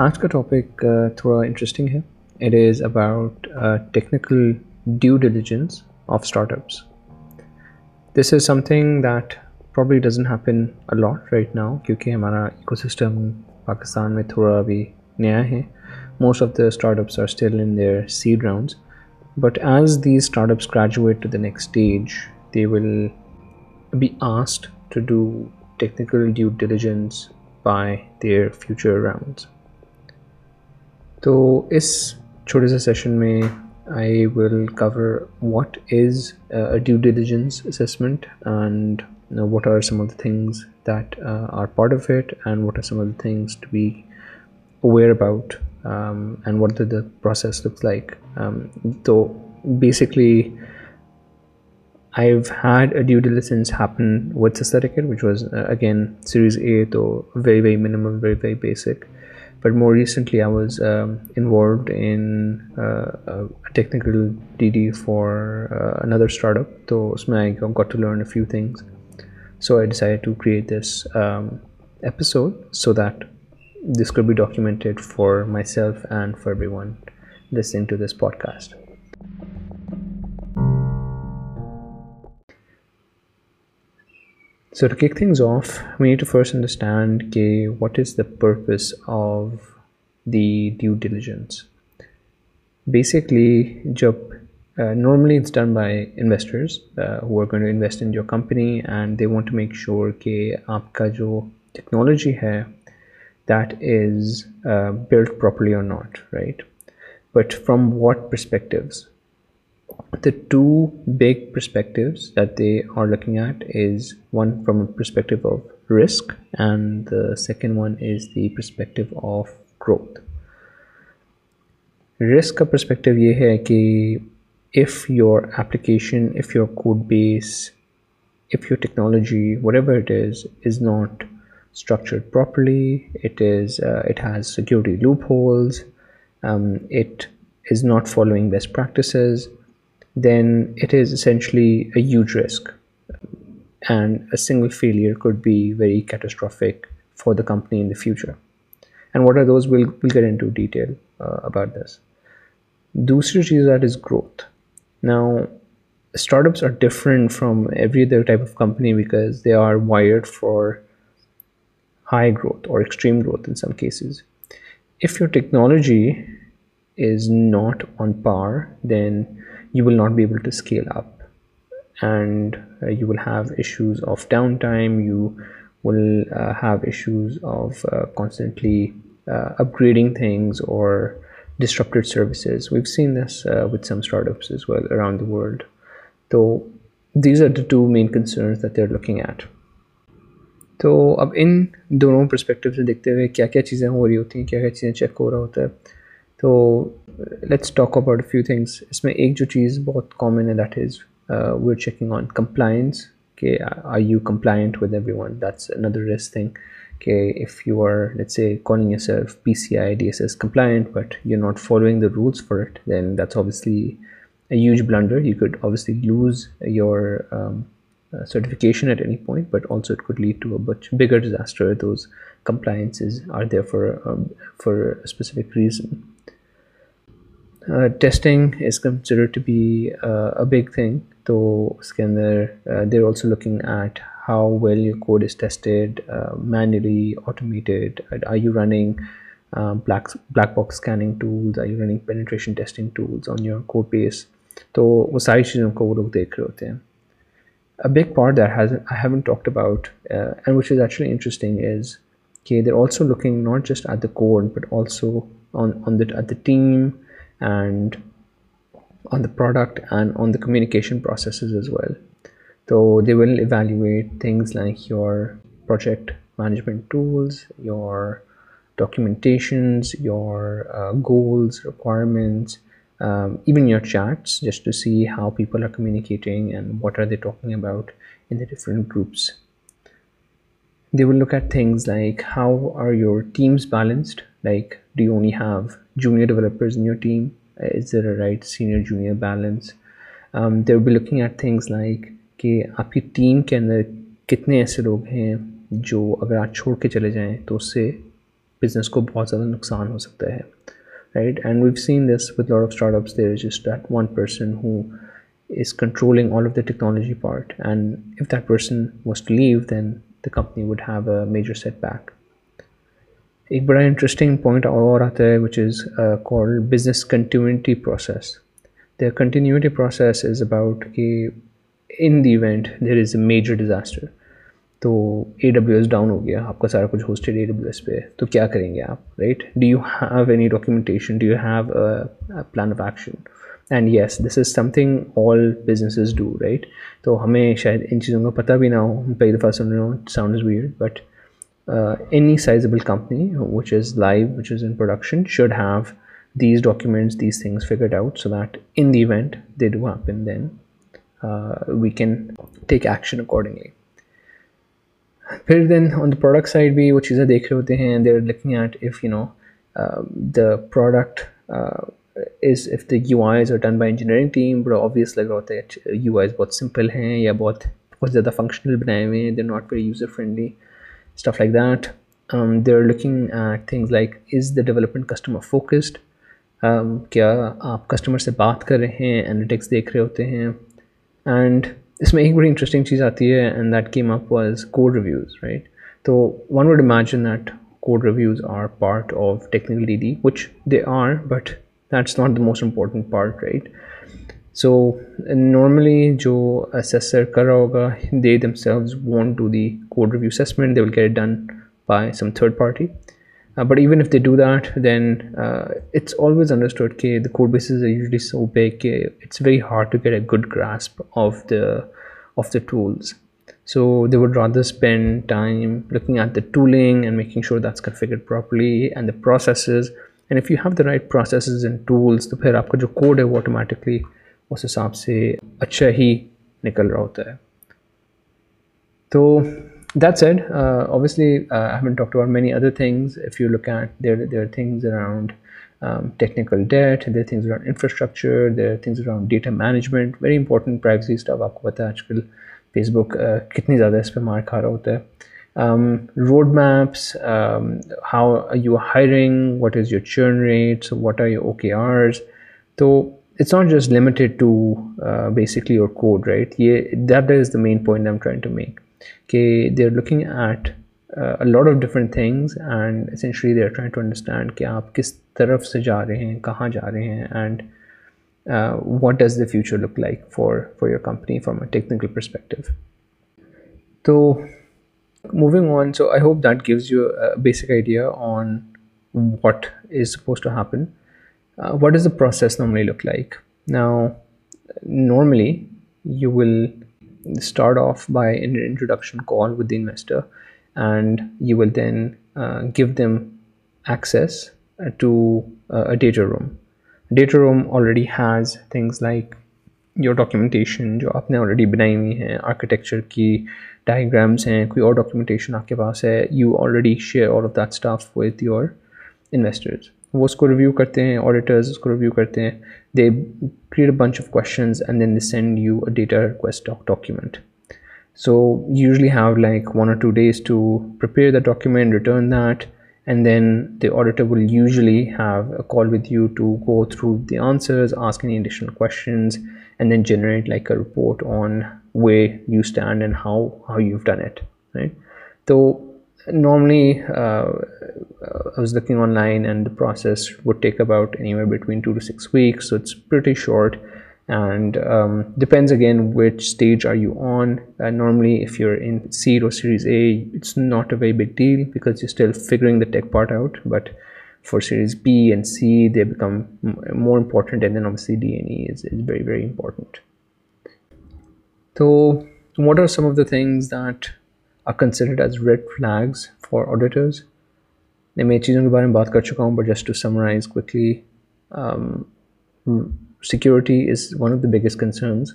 آج کا ٹاپک تھوڑا انٹرسٹنگ ہے. It is about technical due diligence of startups. This is something that probably doesn't happen a lot right now کیونکہ ہمارا eco system Pakistan میں تھوڑا ابھی نیا ہے. Most of the startups are still in their seed rounds, but as these startups graduate to the next stage they will be asked to do technical due diligence by their future rounds. تو اس چھوٹے سے session میں I will cover what is due diligence assessment and what are some of the things that are part of it and what are some of the things to be aware about and what the process looks like. تو basically I have had a due diligence happen with a circuit which was again series A, تو very very minimum, very very basic. But more recently I was involved in a technical DD for another startup. So I got to learn a few things. So I decided to create this episode so that this could be documented for myself and for everyone listening to this podcast. So to kick things off, we need to first understand okay, what is the purpose of the due diligence. Basically, normally it's done by investors who are going to invest in your company, and they want to make sure okay, aapka jo technology hai, that is built properly or not, right? But from what perspectives? The two big perspectives that they are looking at is one from a perspective of risk, and the second one is the perspective of growth. Risk ka perspective ye hai ki if your application, if your code base, if your technology, whatever it is not structured properly, it has security loopholes, it is not following best practices, then it is essentially a huge risk, and a single failure could be very catastrophic for the company in the future. And what are those? We'll get into detail about this. Dusri cheez that is growth. Now, startups are different from every other type of company because they are wired for high growth or extreme growth in some cases. If your technology is not on par, then you will not be able to scale up, and you will have issues of downtime. You will have issues of constantly upgrading things or disrupted services. We've seen this with some startups as well around the world. So these are the two main concerns that they're looking at. تو اب ان دونوں perspective سے دیکھتے ہوئے کیا کیا چیزیں ہو رہی ہوتی ہیں, کیا کیا چیزیں چیک ہو رہا ہوتا ہے. تو let's talk about few things. اس میں ایک جو چیز بہت کامن ہے that is we are checking on compliance, کہ I you compliant with everyone. That's another risk thing کہ if you are let's say calling yourself P C I D S S compliant but you are not following the rules for it, then that's obviously a huge blunder. You could obviously lose your certification at any point, but also it could lead to a much bigger disaster. Those compliances are there for a specific reason. Testing is considered to be a big thing. So they're also looking at how well your code is tested, manually, automated. Are you running black box scanning tools? Are you running penetration testing tools on your code base? So وہ ساری چیزوں کو وہ لوگ دیکھ رہے ہوتے ہیں. A big part that I haven't talked about and which is actually interesting is okay, they're also looking not just at the code but also at the team and on the product and on the communication processes as well. So they will evaluate things like your project management tools, your documentations, your goals, requirements, even your chats, just to see how people are communicating and what are they talking about in the different groups. They will look at things like how are your teams balanced, like do you only have junior developers in your team, is there a right senior junior balance. They will be looking at things like ke aapki team ke andar kitne aise log hain jo agar aap chhod ke chale jaye to usse business کو بہت زیادہ نقصان ہو سکتا ہے، right. And we've seen this with lot of startups, there is just that one person who is controlling all of the technology part, and if that person was to leave, then the company would have a major setback. Ek bada interesting point aur aata hai, which is called business continuity process. The continuity process is about ki in the event there is a major disaster, to AWS down ho gaya, aapka sara kuch hosted AWS pe, to kya karenge aap, right? Do you have any documentation? Do you have a plan of action? And yes, this is something all businesses do, right? So ہمیں شاید ان چیزوں کا پتہ بھی نہ ہو، ہم پہلی دفعہ سن رہے ہوں. It sounds weird, but any sizable company which is live, which is in production, should have these documents, these things figured out, so that in the event they do happen, then we can take action accordingly. But then on the product side بھی وہ چیزیں دیکھ رہے ہوتے ہیں. They're looking at if you know the product is if the UIs are done by engineering team, but obviously لگ رہا ہوتا ہے UIs بہت simple ہیں یا بہت زیادہ functional بنائے ہوئے ہیں. They're not very user friendly, stuff like that. They're looking at things like is the development customer focused, کیا آپ customer سے بات کر رہے ہیں, analytics دیکھ رہے ہوتے ہیں. And اس میں ایک بڑی interesting چیز آتی ہے, and that came up was code reviews, right? So one would imagine that code reviews are part of technical DD, which they are, but that's not the most important part, right? So normally jo assessor kar raha hoga, they themselves won't do the code review assessment. They will get it done by some third party, but even if they do that, then it's always understood ke the code bases are usually so big ke it's very hard to get a good grasp of the tools. So they would rather spend time looking at the tooling and making sure that's configured properly, and the processes. And if you have the right processes and tools, تو پھر آپ کا جو code ہے وہ automatically اس حساب سے اچھا ہی نکل رہا ہوتا ہے. تو that said obviously I haven't talked about many other things. If you look at there are things around technical debt, there are things around infrastructure, there are things around data management, very important privacy stuff. آپ کو پتہ ہے آج کل face بک کتنی زیادہ اس پہ مار کھا رہا ہوتا ہے. Roadmaps, how are you hiring, what is your churn rates, what are your OKRs. So it's not just limited to basically your code, right? That is the main point I'm trying to make. Okay, they're looking at a lot of different things, and essentially they're trying to understand ki aap kis taraf se ja rahe hain, kahan ja rahe hain, and what does the future look like for your company from a technical perspective. So moving on, so I hope that gives you a basic idea on what is supposed to happen. What does the process normally look like? Now, normally you will start off by an introduction call with the investor, and you will then give them access to a data room. Data room already has things like your documentation جو آپ نے already بنائی ہوئی ہیں, architecture کی diagrams ہیں, کوئی اور documentation آپ کے پاس ہے. You already share all of that stuff with your investors. وہ اس کو review کرتے ہیں, auditors اس کو review کرتے ہیں. They create a bunch of questions and then they send you a data request document. So you usually have like 1 or 2 days to prepare the document, return that, and then the auditor will usually have a call with you to go through the answers, ask any additional questions, and then generate like a report on where you stand and how you've done it, right? So normally I was looking online, and the process would take about anywhere between 2 to 6 weeks, so it's pretty short. And depends again which stage are you on. Normally if you're in seed or series A, it's not a very big deal because you're still figuring the tech part out. But for series B and C, they become more important, and then obviously D and E is very, very important. So what are some of the things that are considered as red flags for auditors? I main cheezon ke bare mein baat kar chuka hu, but just to summarize quickly, security is one of the biggest concerns.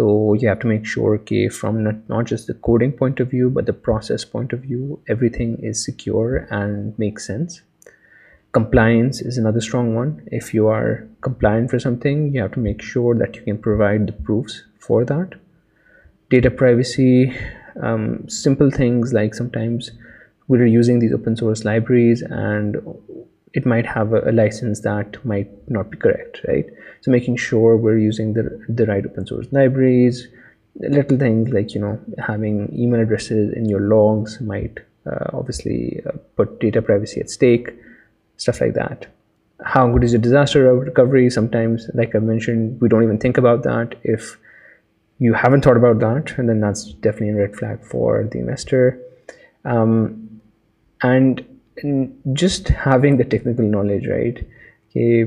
So you have to make sure okay, from not just the coding point of view but the process point of view, everything is secure and makes sense. Compliance is another strong one. If you are compliant for something, you have to make sure that you can provide the proofs for that. Data privacy, simple things like sometimes we're using these open source libraries, and it might have a license that might not be correct, right? So making sure we're using the right open source libraries. Little things like, you know, having email addresses in your logs might obviously put data privacy at stake, stuff like that. How good is your disaster recovery? Sometimes, like I mentioned, we don't even think about that. If you haven't thought about that, and then that's definitely a red flag for the investor. And just having the technical knowledge, right? Okay,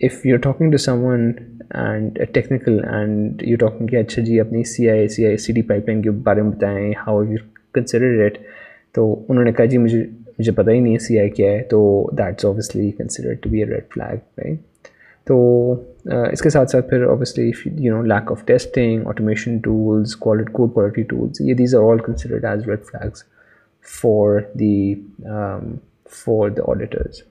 if you're talking to someone and a technical, and you're talking कि अच्छा जी अपनी CI/CD pipeline के बारे में बताएं, how have you considered it? तो उन्होंने कहा जी मुझे पता ही नहीं है CI क्या है, तो that's obviously considered to be a red flag, right? तो इसके साथ साथ फिर obviously if you know lack of testing, automation tools, code quality tools, ये these are all considered as red flags for the auditors.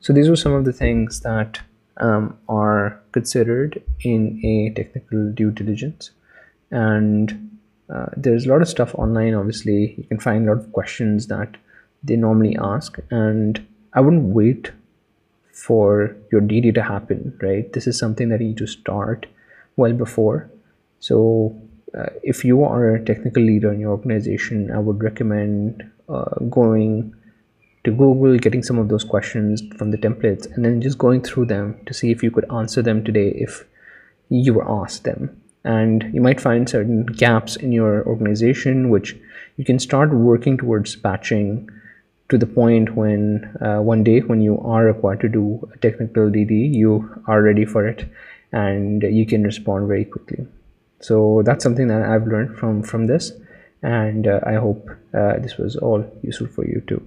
So these are some of the things that are considered in a technical due diligence, and there's a lot of stuff online. Obviously you can find a lot of questions that they normally ask, and I wouldn't wait for your DD to happen, right? This is something that you need to start well before. So if you are a technical leader in your organization, I would recommend going to Google, getting some of those questions from the templates, and then just going through them to see if you could answer them today if you were asked them. And you might find certain gaps in your organization, which you can start working towards patching to the point when one day when you are required to do a technical DD, you are ready for it and you can respond very quickly. So that's something that I've learned from this, and I hope this was all useful for you too.